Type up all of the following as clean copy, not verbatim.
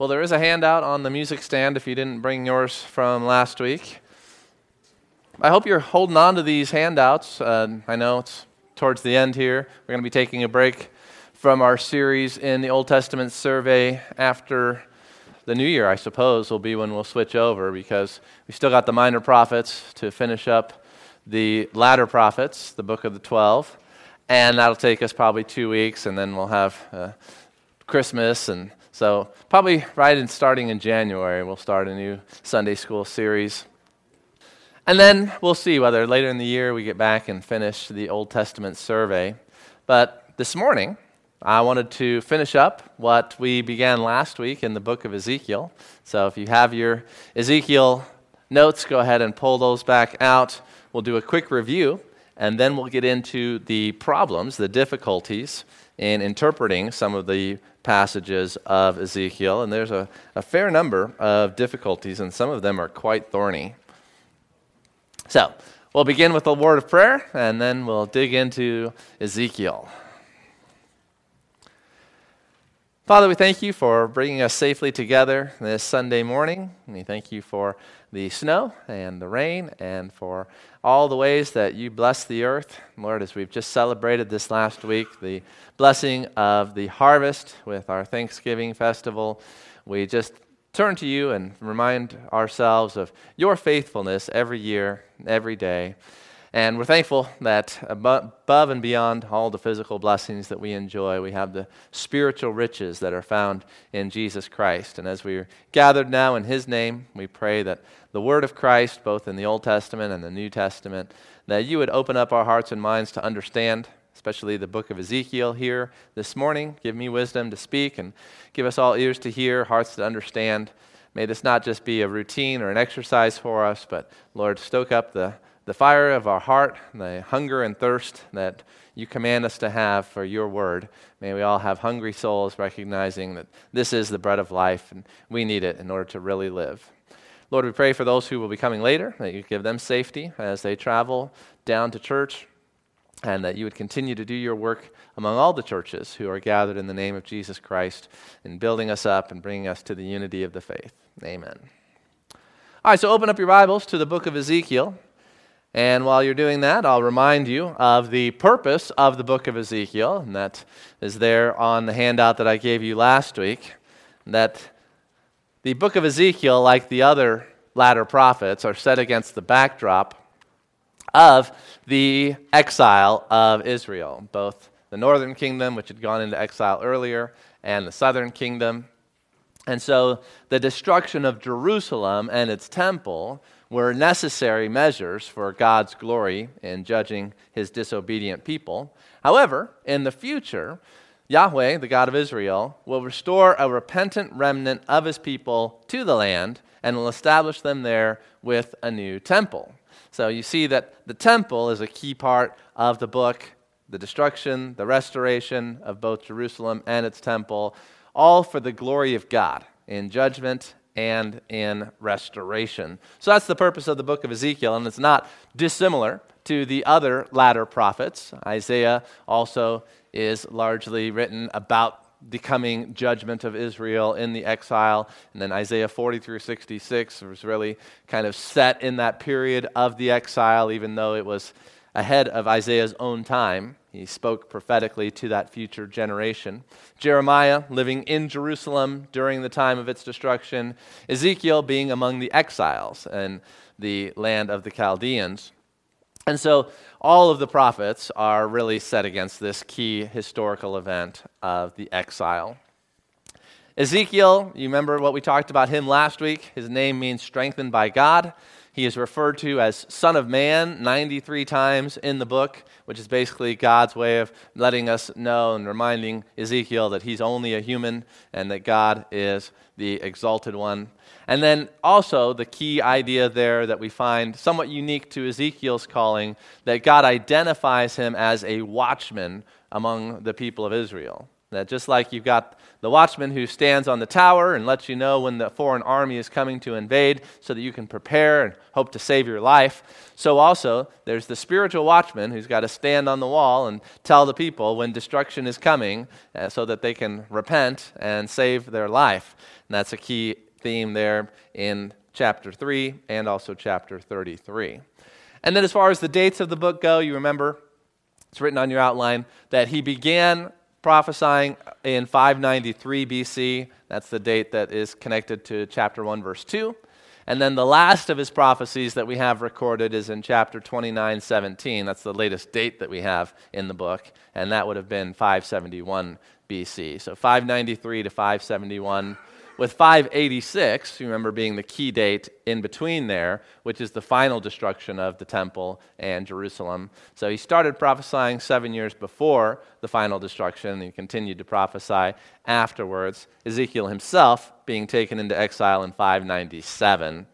Well, there is a handout on the music stand if you didn't bring yours from last week. I hope you're holding on to these handouts. I know it's towards the end here. We're going to be taking a break from our series in the Old Testament survey after the new year, I suppose, will be when we'll switch over because we still got the minor prophets to finish up the latter prophets, the book of the 12, and that'll take us probably 2 weeks, and then we'll have Christmas and so probably right in starting in January, we'll start a new Sunday school series. And then we'll see whether later in the year we get back and finish the Old Testament survey. But this morning, I wanted to finish up what we began last week in the book of Ezekiel. So if you have your Ezekiel notes, go ahead and pull those back out. We'll do a quick review, and then we'll get into the problems, the difficulties in interpreting some of the passages of Ezekiel, and there's a fair number of difficulties, and some of them are quite thorny. So, we'll begin with a word of prayer, and then we'll dig into Ezekiel. Father, we thank you for bringing us safely together this Sunday morning. We thank you for the snow and the rain and for all the ways that you bless the earth. Lord, as we've just celebrated this last week, the blessing of the harvest with our Thanksgiving festival, we just turn to you and remind ourselves of your faithfulness every year, every day. And we're thankful that above and beyond all the physical blessings that we enjoy, we have the spiritual riches that are found in Jesus Christ. And as we're gathered now in his name, we pray that the word of Christ, both in the Old Testament and the New Testament, that you would open up our hearts and minds to understand, especially the book of Ezekiel here this morning. Give me wisdom to speak and give us all ears to hear, hearts to understand. May this not just be a routine or an exercise for us, but Lord, stoke up the fire of our heart, the hunger and thirst that you command us to have for your word. May we all have hungry souls, recognizing that this is the bread of life and we need it in order to really live. Lord, we pray for those who will be coming later, that you give them safety as they travel down to church, and that you would continue to do your work among all the churches who are gathered in the name of Jesus Christ in building us up and bringing us to the unity of the faith. Amen. All right, so open up your Bibles to the book of Ezekiel. And while you're doing that, I'll remind you of the purpose of the book of Ezekiel, and that is there on the handout that I gave you last week, that the book of Ezekiel, like the other latter prophets, are set against the backdrop of the exile of Israel, both the northern kingdom, which had gone into exile earlier, and the southern kingdom. And so the destruction of Jerusalem and its temple were necessary measures for God's glory in judging his disobedient people. However, in the future, Yahweh, the God of Israel, will restore a repentant remnant of his people to the land and will establish them there with a new temple. So you see that the temple is a key part of the book, the destruction, the restoration of both Jerusalem and its temple, all for the glory of God in judgment and in restoration. So that's the purpose of the book of Ezekiel, and it's not dissimilar to the other latter prophets. Isaiah also is largely written about the coming judgment of Israel in the exile, and then Isaiah 40 through 66 was really kind of set in that period of the exile, even though it was ahead of Isaiah's own time. He spoke prophetically to that future generation. Jeremiah living in Jerusalem during the time of its destruction. Ezekiel being among the exiles in the land of the Chaldeans. And so all of the prophets are really set against this key historical event of the exile. Ezekiel, you remember what we talked about him last week? His name means strengthened by God. He is referred to as Son of Man 93 times in the book, which is basically God's way of letting us know and reminding Ezekiel that he's only a human and that God is the exalted one. And then also the key idea there that we find somewhat unique to Ezekiel's calling, that God identifies him as a watchman among the people of Israel. That just like you've got the watchman who stands on the tower and lets you know when the foreign army is coming to invade so that you can prepare and hope to save your life, so also there's the spiritual watchman who's got to stand on the wall and tell the people when destruction is coming so that they can repent and save their life. And that's a key theme there in chapter 3 and also chapter 33. And then as far as the dates of the book go, you remember, it's written on your outline, that he began prophesying in 593 BC. That's the date that is connected to chapter 1, verse 2. And then the last of his prophecies that we have recorded is in chapter 29, 17. That's the latest date that we have in the book, and that would have been 571 BC. So 593 to 571, with 586, you remember, being the key date in between there, which is the final destruction of the temple and Jerusalem. So he started prophesying 7 years before the final destruction, and he continued to prophesy afterwards, Ezekiel himself being taken into exile in 597,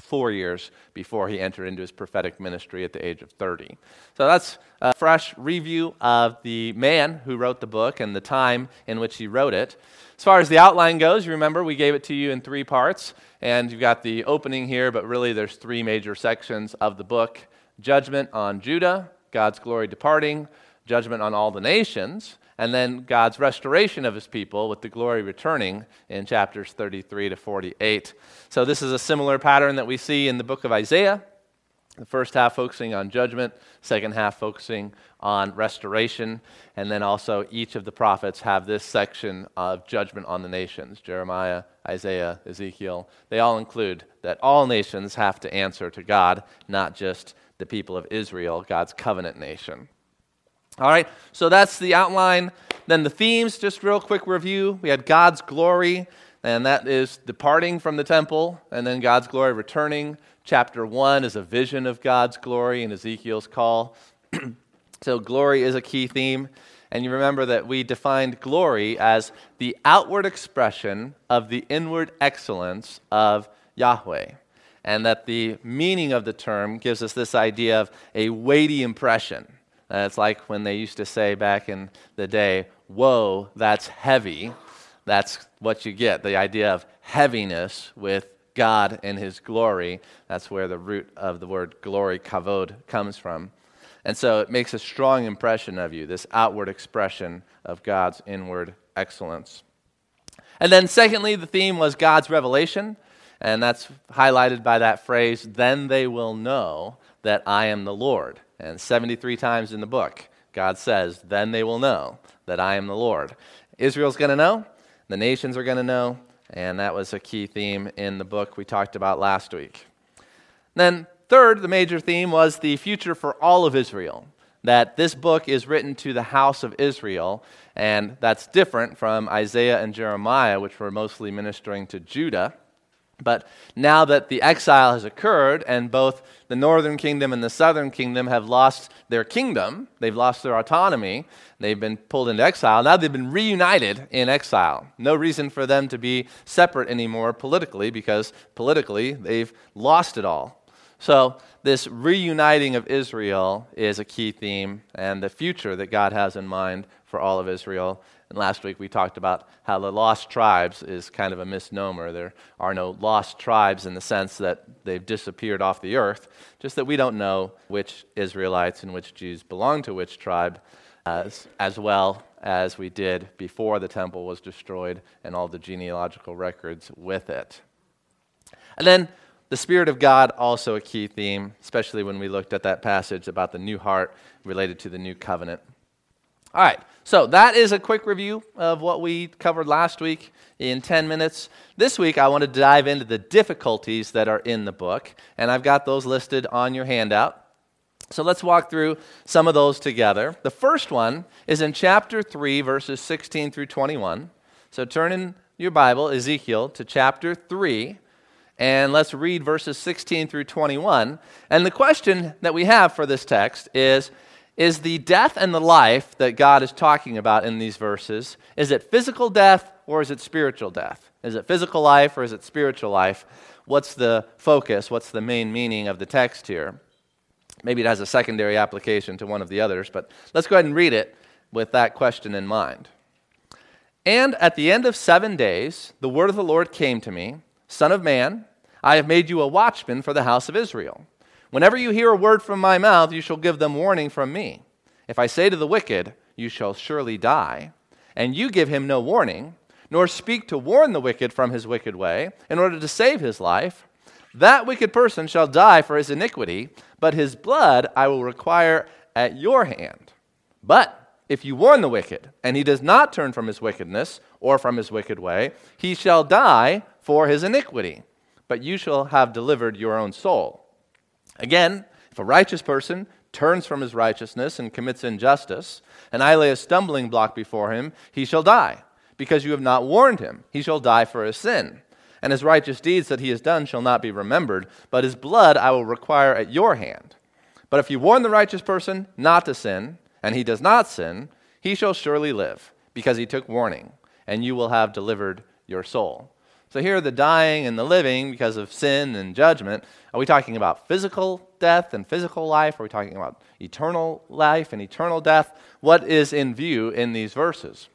4 years before he entered into his prophetic ministry at the age of 30. So that's a fresh review of the man who wrote the book and the time in which he wrote it. As far as the outline goes, you remember we gave it to you in three parts, and you've got the opening here, but really there's three major sections of the book: judgment on Judah, God's glory departing, judgment on all the nations, and then God's restoration of his people with the glory returning in chapters 33 to 48. So this is a similar pattern that we see in the book of Isaiah. The first half focusing on judgment, second half focusing on restoration, and then also each of the prophets have this section of judgment on the nations: Jeremiah, Isaiah, Ezekiel. They all include that all nations have to answer to God, not just the people of Israel, God's covenant nation. All right, so that's the outline. Then the themes, just real quick review. We had God's glory, and that is departing from the temple, and then God's glory returning. Chapter 1 is a vision of God's glory and Ezekiel's call. So glory is a key theme. And you remember that we defined glory as the outward expression of the inward excellence of Yahweh, and that the meaning of the term gives us this idea of a weighty impression. It's like when they used to say back in the day, "Whoa, that's heavy." That's what you get, the idea of heaviness with God and his glory. That's where the root of the word glory, kavod, comes from. And so it makes a strong impression of you, this outward expression of God's inward excellence. And then secondly, the theme was God's revelation, and that's highlighted by that phrase, "Then they will know that I am the Lord." And 73 times in the book, God says, "Then they will know that I am the Lord." Israel's going to know, the nations are going to know, and that was a key theme in the book we talked about last week. Then third, the major theme was the future for all of Israel, that this book is written to the house of Israel, and that's different from Isaiah and Jeremiah, which were mostly ministering to Judah. But now that the exile has occurred and both the northern kingdom and the southern kingdom have lost their kingdom, they've lost their autonomy, they've been pulled into exile, now they've been reunited in exile. No reason for them to be separate anymore politically, because politically they've lost it all. So this reuniting of Israel is a key theme, and the future that God has in mind for all of Israel. And last week we talked about how the lost tribes is kind of a misnomer. There are no lost tribes in the sense that they've disappeared off the earth, just that we don't know which Israelites and which Jews belong to which tribe, as well as we did before the temple was destroyed and all the genealogical records with it. And then the Spirit of God, also a key theme, especially when we looked at that passage about the new heart related to the new covenant. All right, so that is a quick review of what we covered last week in 10 minutes. This week, I want to dive into the difficulties that are in the book, and I've got those listed on your handout. So let's walk through some of those together. The first one is in chapter 3, verses 16 through 21. So turn in your Bible, Ezekiel, to chapter 3, and let's read verses 16 through 21. And the question that we have for this text is the death and the life that God is talking about in these verses, is it physical death or is it spiritual death? Is it physical life or is it spiritual life? What's the focus? What's the main meaning of the text here? Maybe it has a secondary application to one of the others, but let's go ahead and read it with that question in mind. And at the end of 7 days, the word of the Lord came to me, Son of man, I have made you a watchman for the house of Israel. Whenever you hear a word from my mouth, you shall give them warning from me. If I say to the wicked, you shall surely die, and you give him no warning, nor speak to warn the wicked from his wicked way, in order to save his life, that wicked person shall die for his iniquity, but his blood I will require at your hand. But if you warn the wicked, and he does not turn from his wickedness or from his wicked way, he shall die for his iniquity, but you shall have delivered your own soul. Again, if a righteous person turns from his righteousness and commits injustice, and I lay a stumbling block before him, he shall die, because you have not warned him. He shall die for his sin, and his righteous deeds that he has done shall not be remembered, but his blood I will require at your hand. But if you warn the righteous person not to sin, and he does not sin, he shall surely live, because he took warning, and you will have delivered your soul. So here are the dying and the living because of sin and judgment. Are we talking about physical death and physical life? Are we talking about eternal life and eternal death? What is in view in these verses?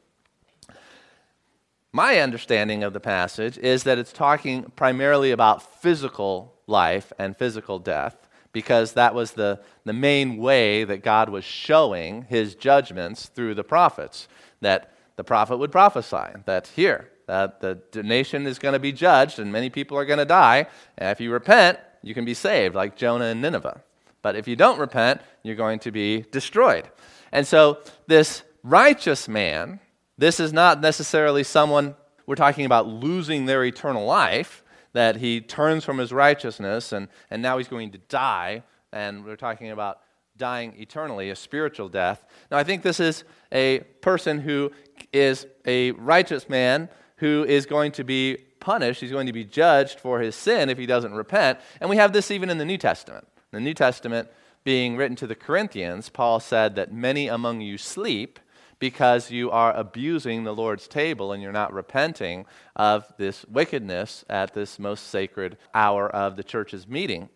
My understanding of the passage is that it's talking primarily about physical life and physical death because that was the main way that God was showing his judgments through the prophets, that the prophet would prophesy, that here, the nation is going to be judged and many people are going to die. And if you repent, you can be saved, like Jonah and Nineveh. But if you don't repent, you're going to be destroyed. And so this righteous man, this is not necessarily someone we're talking about losing their eternal life, that he turns from his righteousness and now he's going to die. And we're talking about dying eternally, a spiritual death. Now, I think this is a person who is a righteous man who is going to be punished. He's going to be judged for his sin if he doesn't repent. And we have this even in the New Testament. The New Testament being written to the Corinthians, Paul said that many among you sleep because you are abusing the Lord's table and you're not repenting of this wickedness at this most sacred hour of the church's meeting.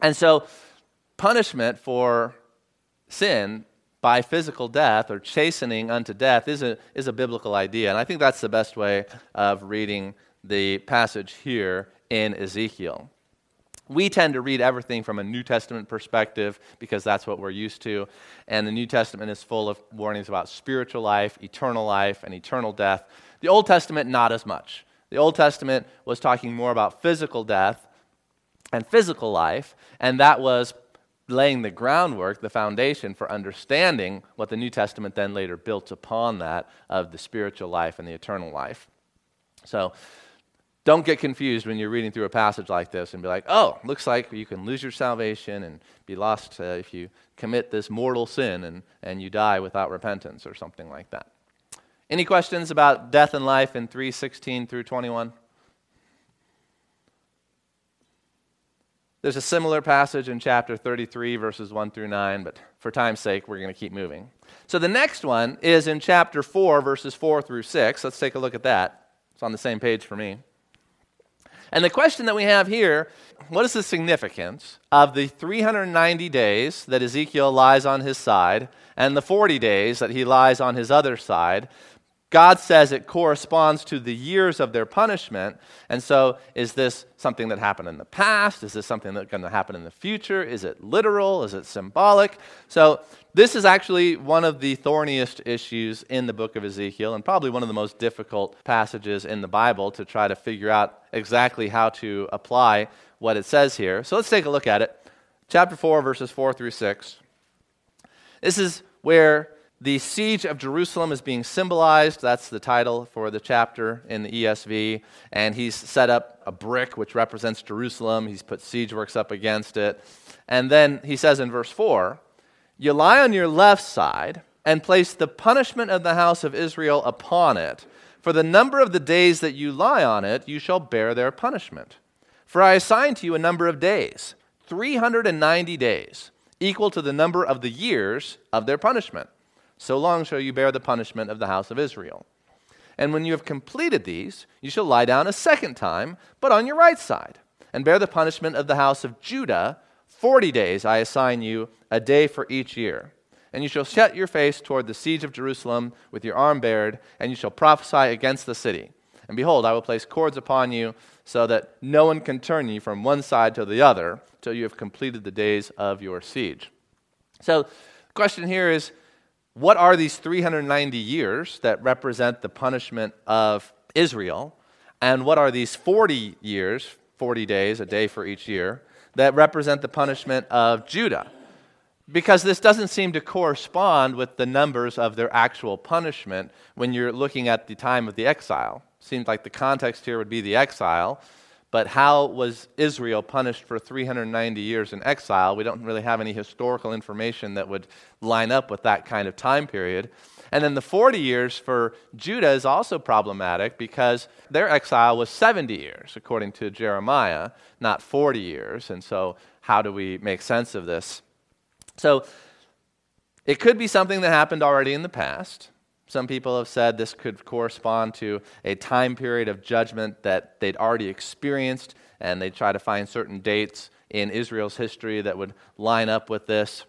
And so punishment for sin by physical death or chastening unto death is a biblical idea. And I think that's the best way of reading the passage here in Ezekiel. We tend to read everything from a New Testament perspective because that's what we're used to. And the New Testament is full of warnings about spiritual life, and eternal death. The Old Testament, not as much. The Old Testament was talking more about physical death and physical life, and that was laying the groundwork, the foundation for understanding what the New Testament then later built upon that of the spiritual life and the eternal life. So don't get confused when you're reading through a passage like this and be like, oh, looks like you can lose your salvation and be lost if you commit this mortal sin and you die without repentance or something like that. Any questions about death and life in 3:16 through 21? There's a similar passage in chapter 33, verses 1 through 9, but for time's sake, we're going to keep moving. So the next one is in chapter 4, verses 4 through 6. Let's take a look at that. It's on the same page for me. And the question that we have here, what is the significance of the 390 days that Ezekiel lies on his side and the 40 days that he lies on his other side? God says it corresponds to the years of their punishment, and so is this something that happened in the past? Is this something that's going to happen in the future? Is it literal? Is it symbolic? So this is actually one of the thorniest issues in the book of Ezekiel and probably one of the most difficult passages in the Bible to try to figure out exactly how to apply what it says here. So let's take a look at it. Chapter 4, verses 4 through 6. This is where the siege of Jerusalem is being symbolized. That's the title for the chapter in the ESV. And he's set up a brick which represents Jerusalem. He's put siege works up against it. And then he says in verse 4, you lie on your left side and place the punishment of the house of Israel upon it. For the number of the days that you lie on it, you shall bear their punishment. For I assign to you a number of days, 390 days, equal to the number of the years of their punishment. So long shall you bear the punishment of the house of Israel. And when you have completed these, you shall lie down a second time, but on your right side, and bear the punishment of the house of Judah. 40 days I assign you, a day for each year. And you shall set your face toward the siege of Jerusalem with your arm bared, and you shall prophesy against the city. And behold, I will place cords upon you, so that no one can turn you from one side to the other, till you have completed the days of your siege." So the question here is, what are these 390 years that represent the punishment of Israel? And what are these 40 years, 40 days, a day for each year, that represent the punishment of Judah? Because this doesn't seem to correspond with the numbers of their actual punishment when you're looking at the time of the exile. Seems like the context here would be the exile, but how was Israel punished for 390 years in exile? We don't really have any historical information that would line up with that kind of time period. And then the 40 years for Judah is also problematic because their exile was 70 years, according to Jeremiah, not 40 years. And so how do we make sense of this? So it could be something that happened already in the past. Some people have said this could correspond to a time period of judgment that they'd already experienced, and they try to find certain dates in Israel's history that would line up with this.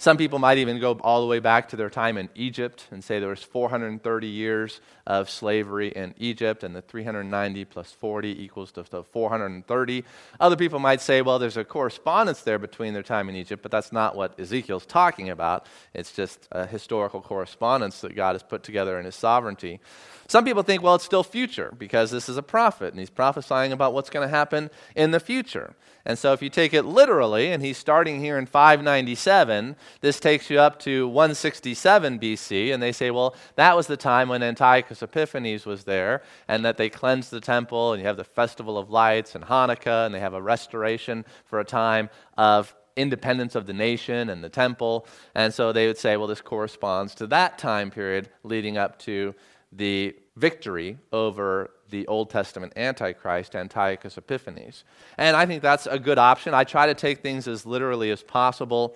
Some people might even go all the way back to their time in Egypt and say there was 430 years of slavery in Egypt, and the 390 plus 40 equals to 430. Other people might say, well, there's a correspondence there between their time in Egypt, but that's not what Ezekiel's talking about. It's just a historical correspondence that God has put together in his sovereignty. Some people think, well, it's still future because this is a prophet, and he's prophesying about what's going to happen in the future. And so if you take it literally, and he's starting here in 597, this takes you up to 167 BC, and they say, well, that was the time when Antiochus Epiphanes was there, and that they cleansed the temple, and you have the Festival of Lights and Hanukkah, and they have a restoration for a time of independence of the nation and the temple. And so they would say, well, this corresponds to that time period leading up to the victory over the Old Testament Antichrist, Antiochus Epiphanes. And I think that's a good option. I try to take things as literally as possible,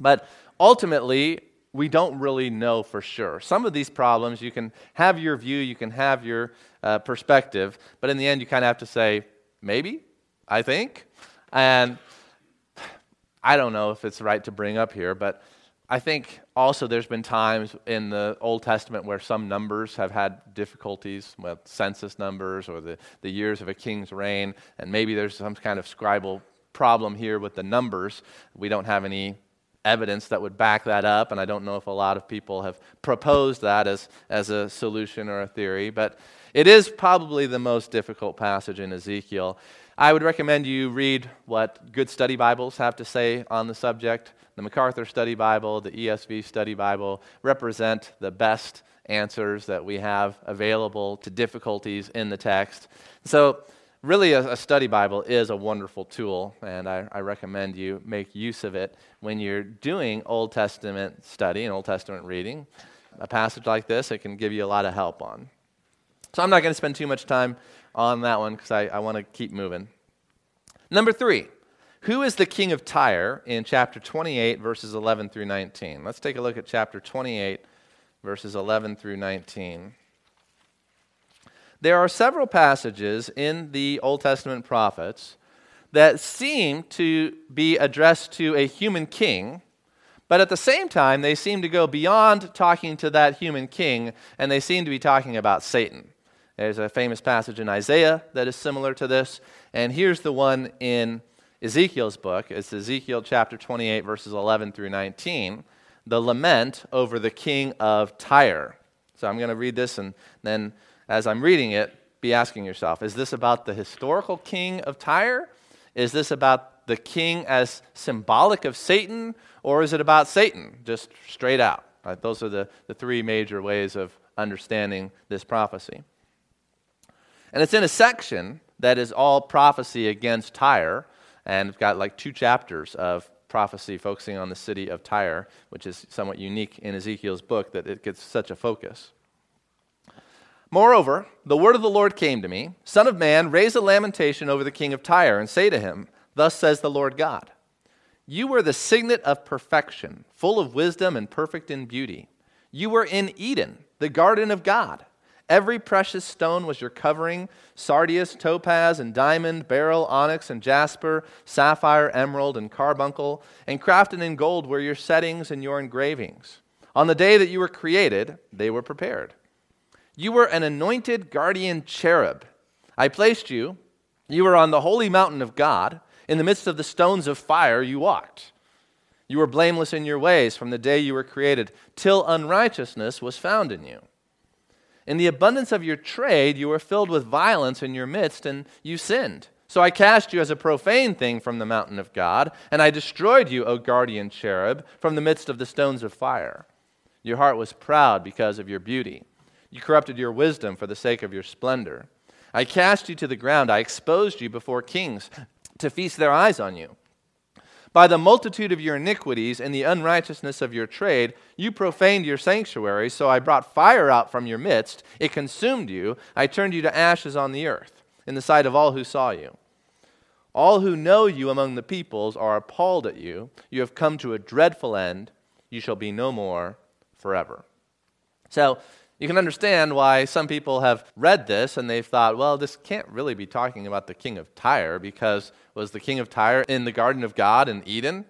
but ultimately, we don't really know for sure. Some of these problems, you can have your view, you can have your perspective, but in the end, you kind of have to say, maybe, I think. And I don't know if it's right to bring up here, but I think also there's been times in the Old Testament where some numbers have had difficulties with census numbers or the years of a king's reign, and maybe there's some kind of scribal problem here with the numbers. We don't have any evidence that would back that up, and I don't know if a lot of people have proposed that as a solution or a theory, but it is probably the most difficult passage in Ezekiel. I would recommend you read what good study Bibles have to say on the subject. The MacArthur Study Bible, the ESV Study Bible represent the best answers that we have available to difficulties in the text. So really a study Bible is a wonderful tool, and I recommend you make use of it when you're doing Old Testament study and Old Testament reading. A passage like this, it can give you a lot of help on. So I'm not going to spend too much time on that one because I want to keep moving. Number 3. Who is the king of Tyre in chapter 28, verses 11 through 19? Let's take a look at chapter 28, verses 11 through 19. There are several passages in the Old Testament prophets that seem to be addressed to a human king, but at the same time, they seem to go beyond talking to that human king, and they seem to be talking about Satan. There's a famous passage in Isaiah that is similar to this, and here's the one in Ezekiel's book. It's Ezekiel chapter 28, verses 11 through 19, the lament over the king of Tyre. So I'm going to read this, and then as I'm reading it, be asking yourself, is this about the historical king of Tyre? Is this about the king as symbolic of Satan? Or is it about Satan, just straight out? Right, those are the three major ways of understanding this prophecy. And it's in a section that is all prophecy against Tyre, and we've got like 2 chapters of prophecy focusing on the city of Tyre, which is somewhat unique in Ezekiel's book that it gets such a focus. Moreover, the word of the Lord came to me, Son of man, raise a lamentation over the king of Tyre, and say to him, thus says the Lord God, you were the signet of perfection, full of wisdom and perfect in beauty. You were in Eden, the garden of God, Every precious stone was your covering, sardius, topaz, and diamond, beryl, onyx, and jasper, sapphire, emerald, and carbuncle, and crafted in gold were your settings and your engravings. On the day that you were created, they were prepared. You were an anointed guardian cherub. I placed you. You were on the holy mountain of God. In the midst of the stones of fire you walked. You were blameless in your ways from the day you were created, till unrighteousness was found in you. In the abundance of your trade, you were filled with violence in your midst, and you sinned. So I cast you as a profane thing from the mountain of God, and I destroyed you, O guardian cherub, from the midst of the stones of fire. Your heart was proud because of your beauty. You corrupted your wisdom for the sake of your splendor. I cast you to the ground. I exposed you before kings to feast their eyes on you. By the multitude of your iniquities and the unrighteousness of your trade, you profaned your sanctuary, so I brought fire out from your midst. It consumed you. I turned you to ashes on the earth, in the sight of all who saw you. All who know you among the peoples are appalled at you. You have come to a dreadful end. You shall be no more forever. So you can understand why some people have read this and they've thought, well, this can't really be talking about the king of Tyre, because was the king of Tyre in the garden of God in Eden?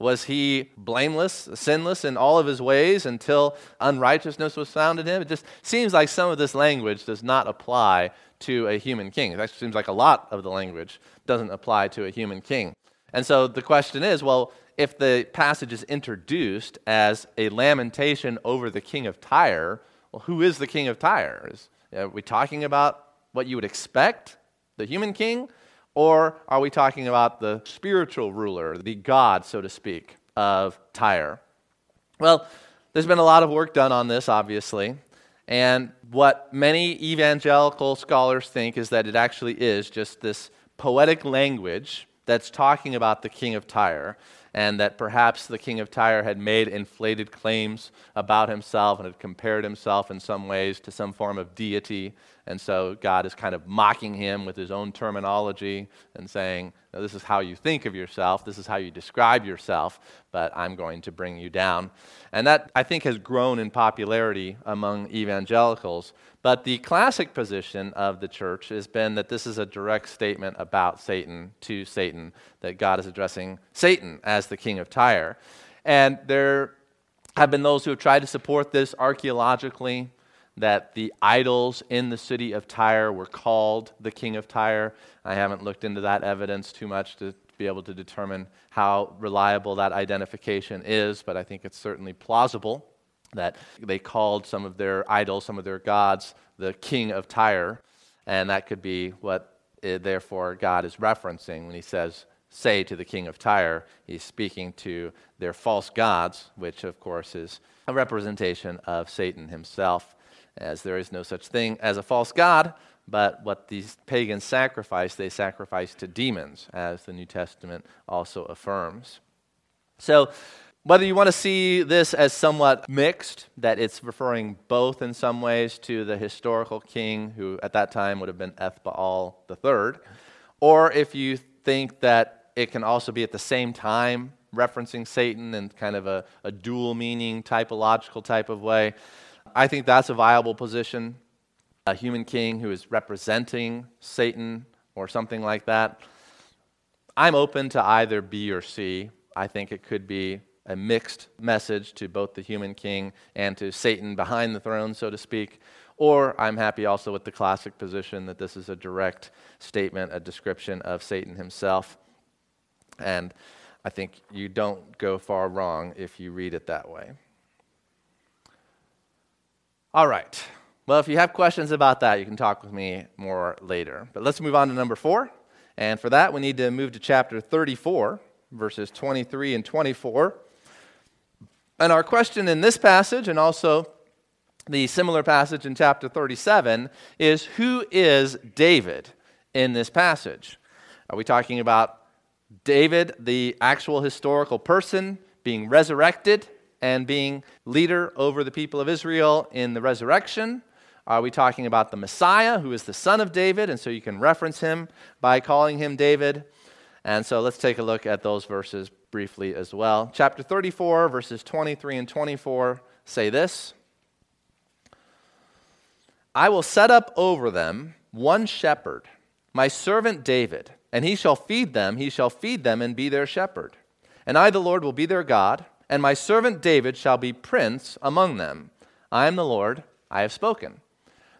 Was he blameless, sinless in all of his ways until unrighteousness was found in him? It just seems like some of this language does not apply to a human king. It actually seems like a lot of the language doesn't apply to a human king. And so the question is, well, if the passage is introduced as a lamentation over the king of Tyre, well, who is the king of Tyre? Are we talking about what you would expect, the human king? Or are we talking about the spiritual ruler, the god, so to speak, of Tyre? Well, there's been a lot of work done on this, obviously. And what many evangelical scholars think is that it actually is just this poetic language that's talking about the king of Tyre, and that perhaps the king of Tyre had made inflated claims about himself and had compared himself in some ways to some form of deity, and so God is kind of mocking him with his own terminology and saying, no, this is how you think of yourself, this is how you describe yourself, but I'm going to bring you down. And that, I think, has grown in popularity among evangelicals, but the classic position of the church has been that this is a direct statement about Satan, to Satan, that God is addressing Satan as the king of Tyre. And there have been those who have tried to support this archaeologically, that the idols in the city of Tyre were called the king of Tyre. I haven't looked into that evidence too much to be able to determine how reliable that identification is, but I think it's certainly plausible that they called some of their idols, some of their gods, the king of Tyre, and that could be what, therefore, God is referencing when he says, say to the king of Tyre. He's speaking to their false gods, which, of course, is a representation of Satan himself, as there is no such thing as a false god, but what these pagans sacrifice, they sacrifice to demons, as the New Testament also affirms. So, whether you want to see this as somewhat mixed, that it's referring both in some ways to the historical king, who at that time would have been Ethbaal III, or if you think that it can also be at the same time referencing Satan in kind of a dual meaning, typological type of way, I think that's a viable position. A human king who is representing Satan or something like that. I'm open to either B or C. I think it could be a mixed message to both the human king and to Satan behind the throne, so to speak, or I'm happy also with the classic position that this is a direct statement, a description of Satan himself, and I think you don't go far wrong if you read it that way. All right, well, if you have questions about that, you can talk with me more later, but let's move on to number 4, and for that, we need to move to chapter 34, verses 23 and 24. And our question in this passage, and also the similar passage in chapter 37, is who is David in this passage? Are we talking about David, the actual historical person, being resurrected and being leader over the people of Israel in the resurrection? Are we talking about the Messiah, who is the son of David, and so you can reference him by calling him David? And so let's take a look at those verses briefly as well. Chapter 34, verses 23 and 24 say this: I will set up over them one shepherd, my servant David, and he shall feed them, and be their shepherd. And I, the Lord, will be their God, and my servant David shall be prince among them. I am the Lord, I have spoken."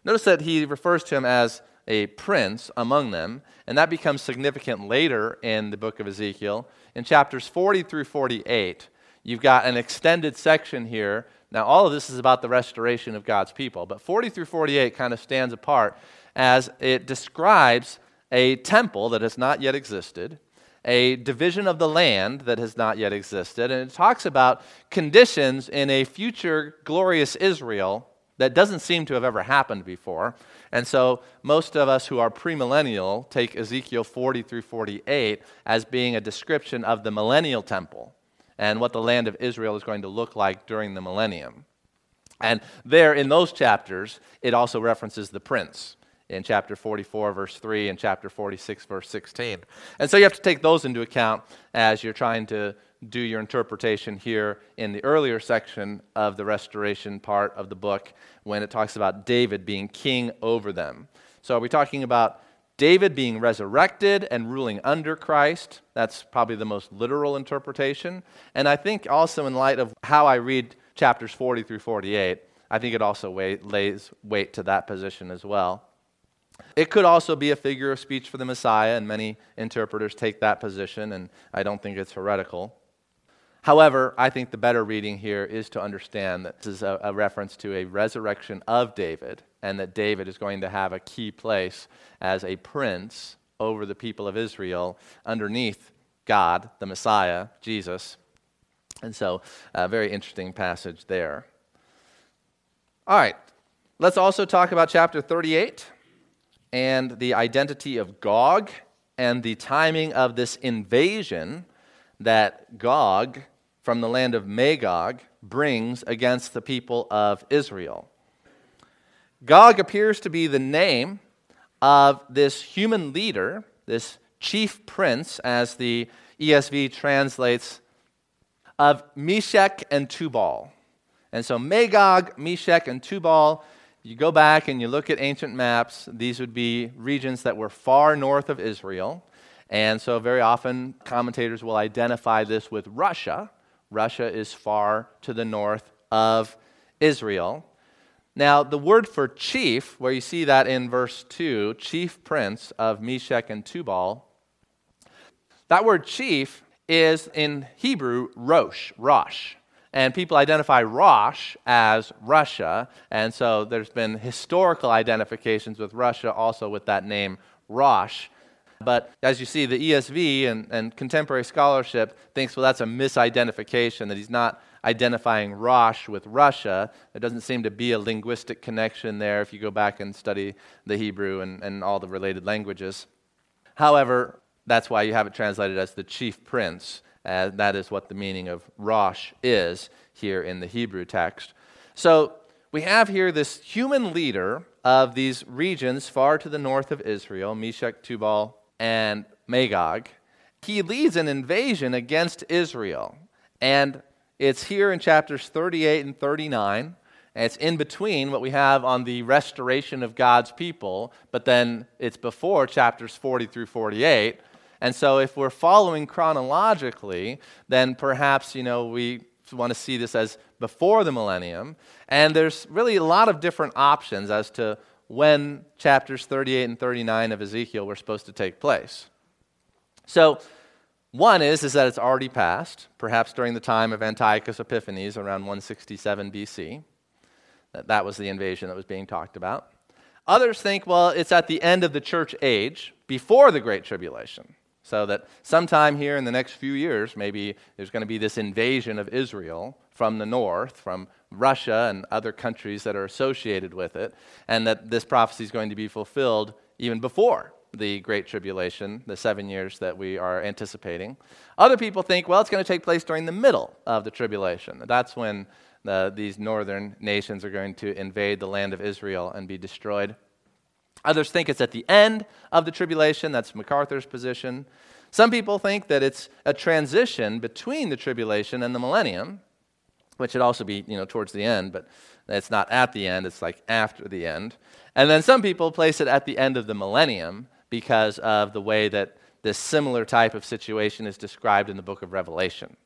Notice that he refers to him as a prince among them, and that becomes significant later in the book of Ezekiel. In chapters 40 through 48, you've got an extended section here. Now, all of this is about the restoration of God's people, but 40 through 48 kind of stands apart as it describes a temple that has not yet existed, a division of the land that has not yet existed, and it talks about conditions in a future glorious Israel that doesn't seem to have ever happened before. And so most of us who are premillennial take Ezekiel 40 through 48 as being a description of the millennial temple and what the land of Israel is going to look like during the millennium. And there in those chapters, it also references the prince in chapter 44, verse 3, and chapter 46, verse 16. And so you have to take those into account as you're trying to do your interpretation here in the earlier section of the restoration part of the book when it talks about David being king over them. So are we talking about David being resurrected and ruling under Christ? That's probably the most literal interpretation. And I think also in light of how I read chapters 40 through 48, I think it also lays weight to that position as well. It could also be a figure of speech for the Messiah, and many interpreters take that position, and I don't think it's heretical. However, I think the better reading here is to understand that this is a reference to a resurrection of David, and that David is going to have a key place as a prince over the people of Israel underneath God, the Messiah, Jesus. And so, a very interesting passage there. All right, let's also talk about chapter 38 and the identity of Gog and the timing of this invasion that Gog from the land of Magog brings against the people of Israel. Gog appears to be the name of this human leader, this chief prince, as the ESV translates, of Meshech and Tubal. And so Magog, Meshech, and Tubal, you go back and you look at ancient maps, these would be regions that were far north of Israel. And so very often commentators will identify this with Russia. Russia is far to the north of Israel. Now, the word for chief, where you see that in verse 2, chief prince of Meshech and Tubal, that word chief is in Hebrew, Rosh. And people identify Rosh as Russia. And so there's been historical identifications with Russia, also with that name Rosh. But as you see, the ESV and contemporary scholarship thinks, well, that's a misidentification, that he's not identifying Rosh with Russia. There doesn't seem to be a linguistic connection there if you go back and study the Hebrew and all the related languages. However, that's why you have it translated as the chief prince. That is what the meaning of Rosh is here in the Hebrew text. So we have here this human leader of these regions far to the north of Israel, Meshech, Tubal, and Magog. He leads an invasion against Israel. And it's here in chapters 38 and 39. And it's in between what we have on the restoration of God's people, but then it's before chapters 40 through 48. And so if we're following chronologically, then perhaps, we want to see this as before the millennium. And there's really a lot of different options as to when chapters 38 and 39 of Ezekiel were supposed to take place. So one is that it's already passed, perhaps during the time of Antiochus Epiphanes around 167 BC. That was the invasion that was being talked about. Others think, well, it's at the end of the church age, before the Great Tribulation, so that sometime here in the next few years, maybe there's going to be this invasion of Israel from the north, from Russia and other countries that are associated with it, and that this prophecy is going to be fulfilled even before the Great Tribulation, the 7 years that we are anticipating. Other people think, well, it's going to take place during the middle of the tribulation. That's when these northern nations are going to invade the land of Israel and be destroyed. Others think it's at the end of the tribulation. That's MacArthur's position. Some people think that it's a transition between the tribulation and the millennium. which should also be, towards the end, but it's not at the end, it's like after the end. And then some people place it at the end of the millennium because of the way that this similar type of situation is described in the book of Revelation.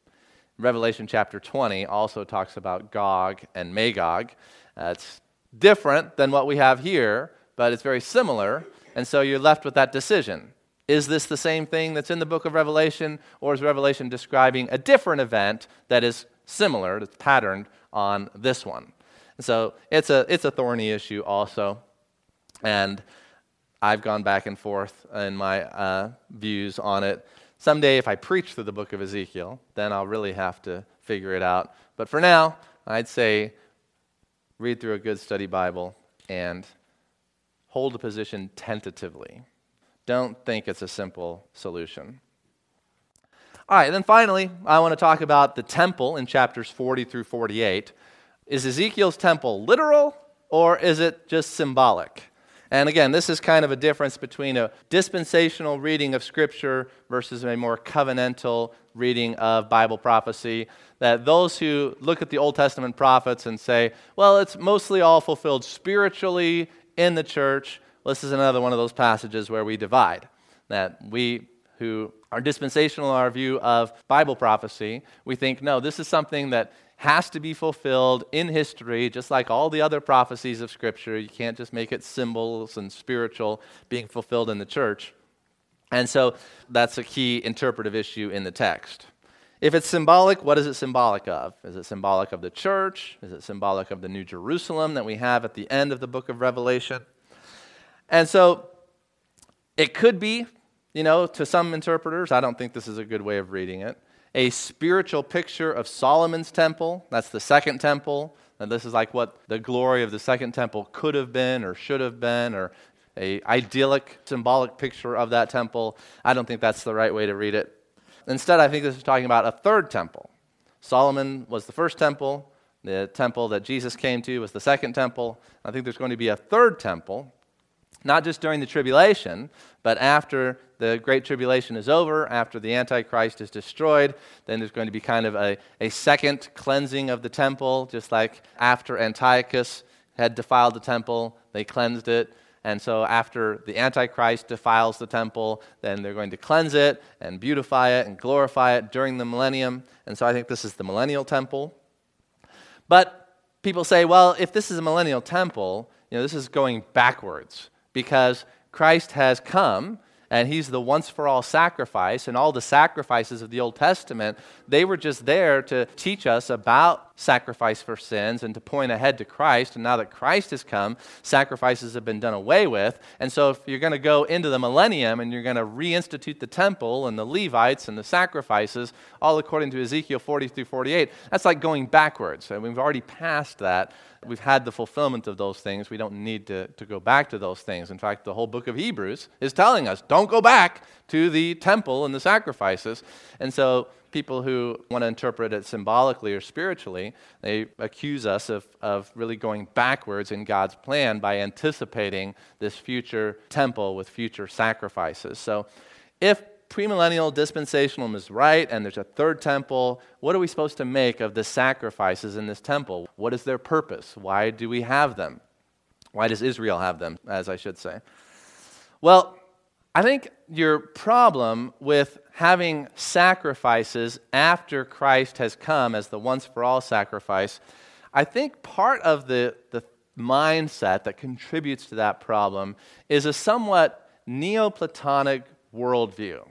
Revelation chapter 20 also talks about Gog and Magog. It's different than what we have here, but it's very similar, and so you're left with that decision. Is this the same thing that's in the book of Revelation, or is Revelation describing a different event that is similar, that's patterned on this one? And so it's a thorny issue also, and I've gone back and forth in my views on it. Someday if I preach through the book of Ezekiel, then I'll really have to figure it out. But for now, I'd say read through a good study Bible and hold a position tentatively. Don't think it's a simple solution. All right, then finally, I want to talk about the temple in chapters 40 through 48. Is Ezekiel's temple literal or is it just symbolic? And again, this is kind of a difference between a dispensational reading of Scripture versus a more covenantal reading of Bible prophecy, that those who look at the Old Testament prophets and say, well, it's mostly all fulfilled spiritually in the church. Well, this is another one of those passages where we divide, that we who are dispensational in our view of Bible prophecy, we think, no, this is something that has to be fulfilled in history, just like all the other prophecies of Scripture. You can't just make it symbols and spiritual being fulfilled in the church. And so that's a key interpretive issue in the text. If it's symbolic, what is it symbolic of? Is it symbolic of the church? Is it symbolic of the New Jerusalem that we have at the end of the book of Revelation? And so it could be, to some interpreters, I don't think this is a good way of reading it, a spiritual picture of Solomon's temple. That's the second temple. And this is like what the glory of the second temple could have been or should have been, or a idyllic, symbolic picture of that temple. I don't think that's the right way to read it. Instead, I think this is talking about a third temple. Solomon was the first temple. The temple that Jesus came to was the second temple. I think there's going to be a third temple, not just during the tribulation, but after the Great Tribulation is over, after the Antichrist is destroyed, then there's going to be kind of a second cleansing of the temple, just like after Antiochus had defiled the temple, they cleansed it. And so after the Antichrist defiles the temple, then they're going to cleanse it and beautify it and glorify it during the millennium. And so I think this is the millennial temple. But people say, well, if this is a millennial temple, this is going backwards, because Christ has come, and he's the once-for-all sacrifice, and all the sacrifices of the Old Testament, they were just there to teach us about sacrifice for sins and to point ahead to Christ, and now that Christ has come, sacrifices have been done away with, and so if you're going to go into the millennium and you're going to reinstitute the temple and the Levites and the sacrifices, all according to Ezekiel 40 through 48, that's like going backwards, and we've already passed that. We've had the fulfillment of those things. We don't need to go back to those things. In fact, the whole book of Hebrews is telling us, don't go back to the temple and the sacrifices. And so people who want to interpret it symbolically or spiritually, they accuse us of really going backwards in God's plan by anticipating this future temple with future sacrifices. So if premillennial dispensationalism is right, and there's a third temple, what are we supposed to make of the sacrifices in this temple? What is their purpose? Why do we have them? Why does Israel have them, as I should say? Well, I think your problem with having sacrifices after Christ has come as the once-for-all sacrifice, I think part of the mindset that contributes to that problem is a somewhat Neoplatonic worldview.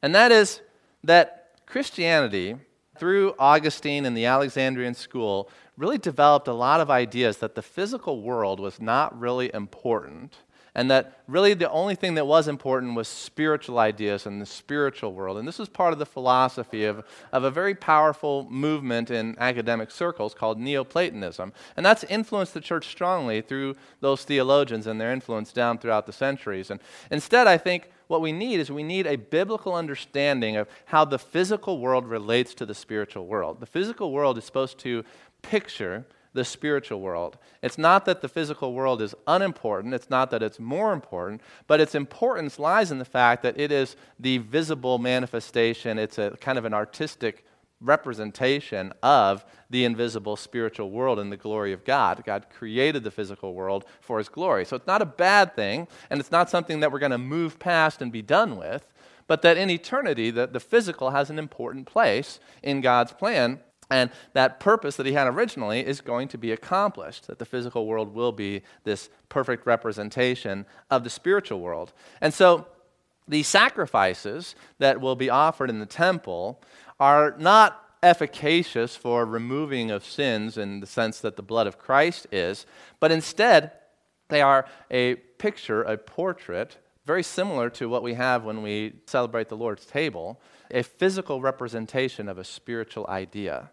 And that is that Christianity, through Augustine and the Alexandrian school, really developed a lot of ideas that the physical world was not really important, and that really the only thing that was important was spiritual ideas and the spiritual world. And this was part of the philosophy of a very powerful movement in academic circles called Neoplatonism. And that's influenced the church strongly through those theologians and their influence down throughout the centuries. And instead, I think what we need is we need a biblical understanding of how the physical world relates to the spiritual world. The physical world is supposed to picture the spiritual world. It's not that the physical world is unimportant, it's not that it's more important, but its importance lies in the fact that it is the visible manifestation, it's a kind of an artistic representation of the invisible spiritual world and the glory of God. God created the physical world for his glory. So it's not a bad thing, and it's not something that we're going to move past and be done with, but that in eternity, the physical has an important place in God's plan, and that purpose that he had originally is going to be accomplished, that the physical world will be this perfect representation of the spiritual world. And so the sacrifices that will be offered in the temple are not efficacious for removing of sins in the sense that the blood of Christ is, but instead they are a picture, a portrait, very similar to what we have when we celebrate the Lord's table, a physical representation of a spiritual idea.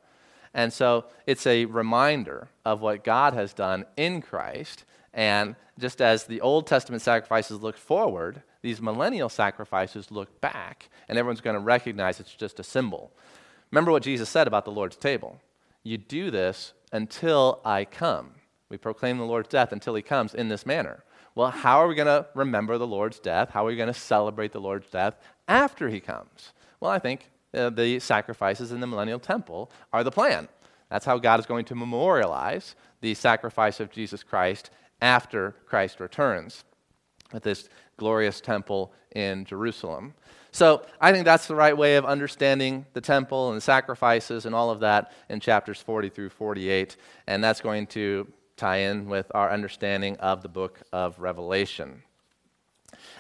And so it's a reminder of what God has done in Christ, and just as the Old Testament sacrifices look forward, these millennial sacrifices look back, and everyone's going to recognize it's just a symbol. Remember what Jesus said about the Lord's table. You do this until I come. We proclaim the Lord's death until he comes in this manner. Well, how are we going to remember the Lord's death? How are we going to celebrate the Lord's death after he comes? Well, I think the sacrifices in the millennial temple are the plan. That's how God is going to memorialize the sacrifice of Jesus Christ after Christ returns, at this glorious temple in Jerusalem. So I think that's the right way of understanding the temple and the sacrifices and all of that in chapters 40 through 48, and that's going to tie in with our understanding of the book of Revelation.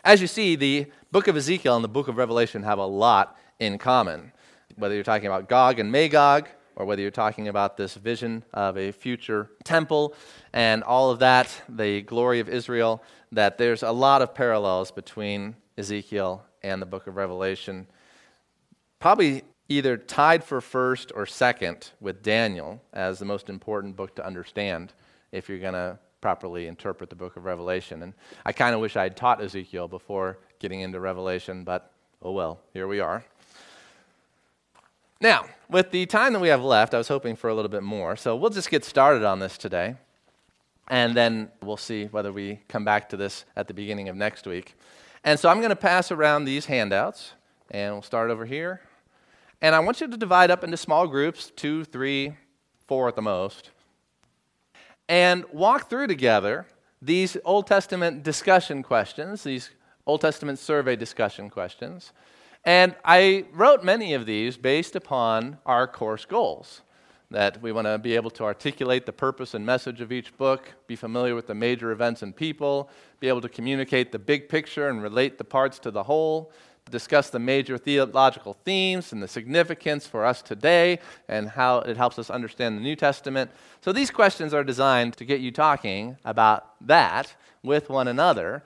As you see, the book of Ezekiel and the book of Revelation have a lot in common, whether you're talking about Gog and Magog, or whether you're talking about this vision of a future temple and all of that, the glory of Israel, that there's a lot of parallels between Ezekiel and the book of Revelation, probably either tied for first or second with Daniel as the most important book to understand if you're going to properly interpret the book of Revelation. And I kind of wish I had taught Ezekiel before getting into Revelation, but oh well, here we are. Now, with the time that we have left, I was hoping for a little bit more, so we'll just get started on this today, and then we'll see whether we come back to this at the beginning of next week. And so I'm going to pass around these handouts, and we'll start over here. And I want you to divide up into small groups, 2, 3, 4 at the most, and walk through together these Old Testament discussion questions, these Old Testament survey discussion questions. And I wrote many of these based upon our course goals, that we want to be able to articulate the purpose and message of each book, be familiar with the major events and people, be able to communicate the big picture and relate the parts to the whole, discuss the major theological themes and the significance for us today and how it helps us understand the New Testament. So these questions are designed to get you talking about that with one another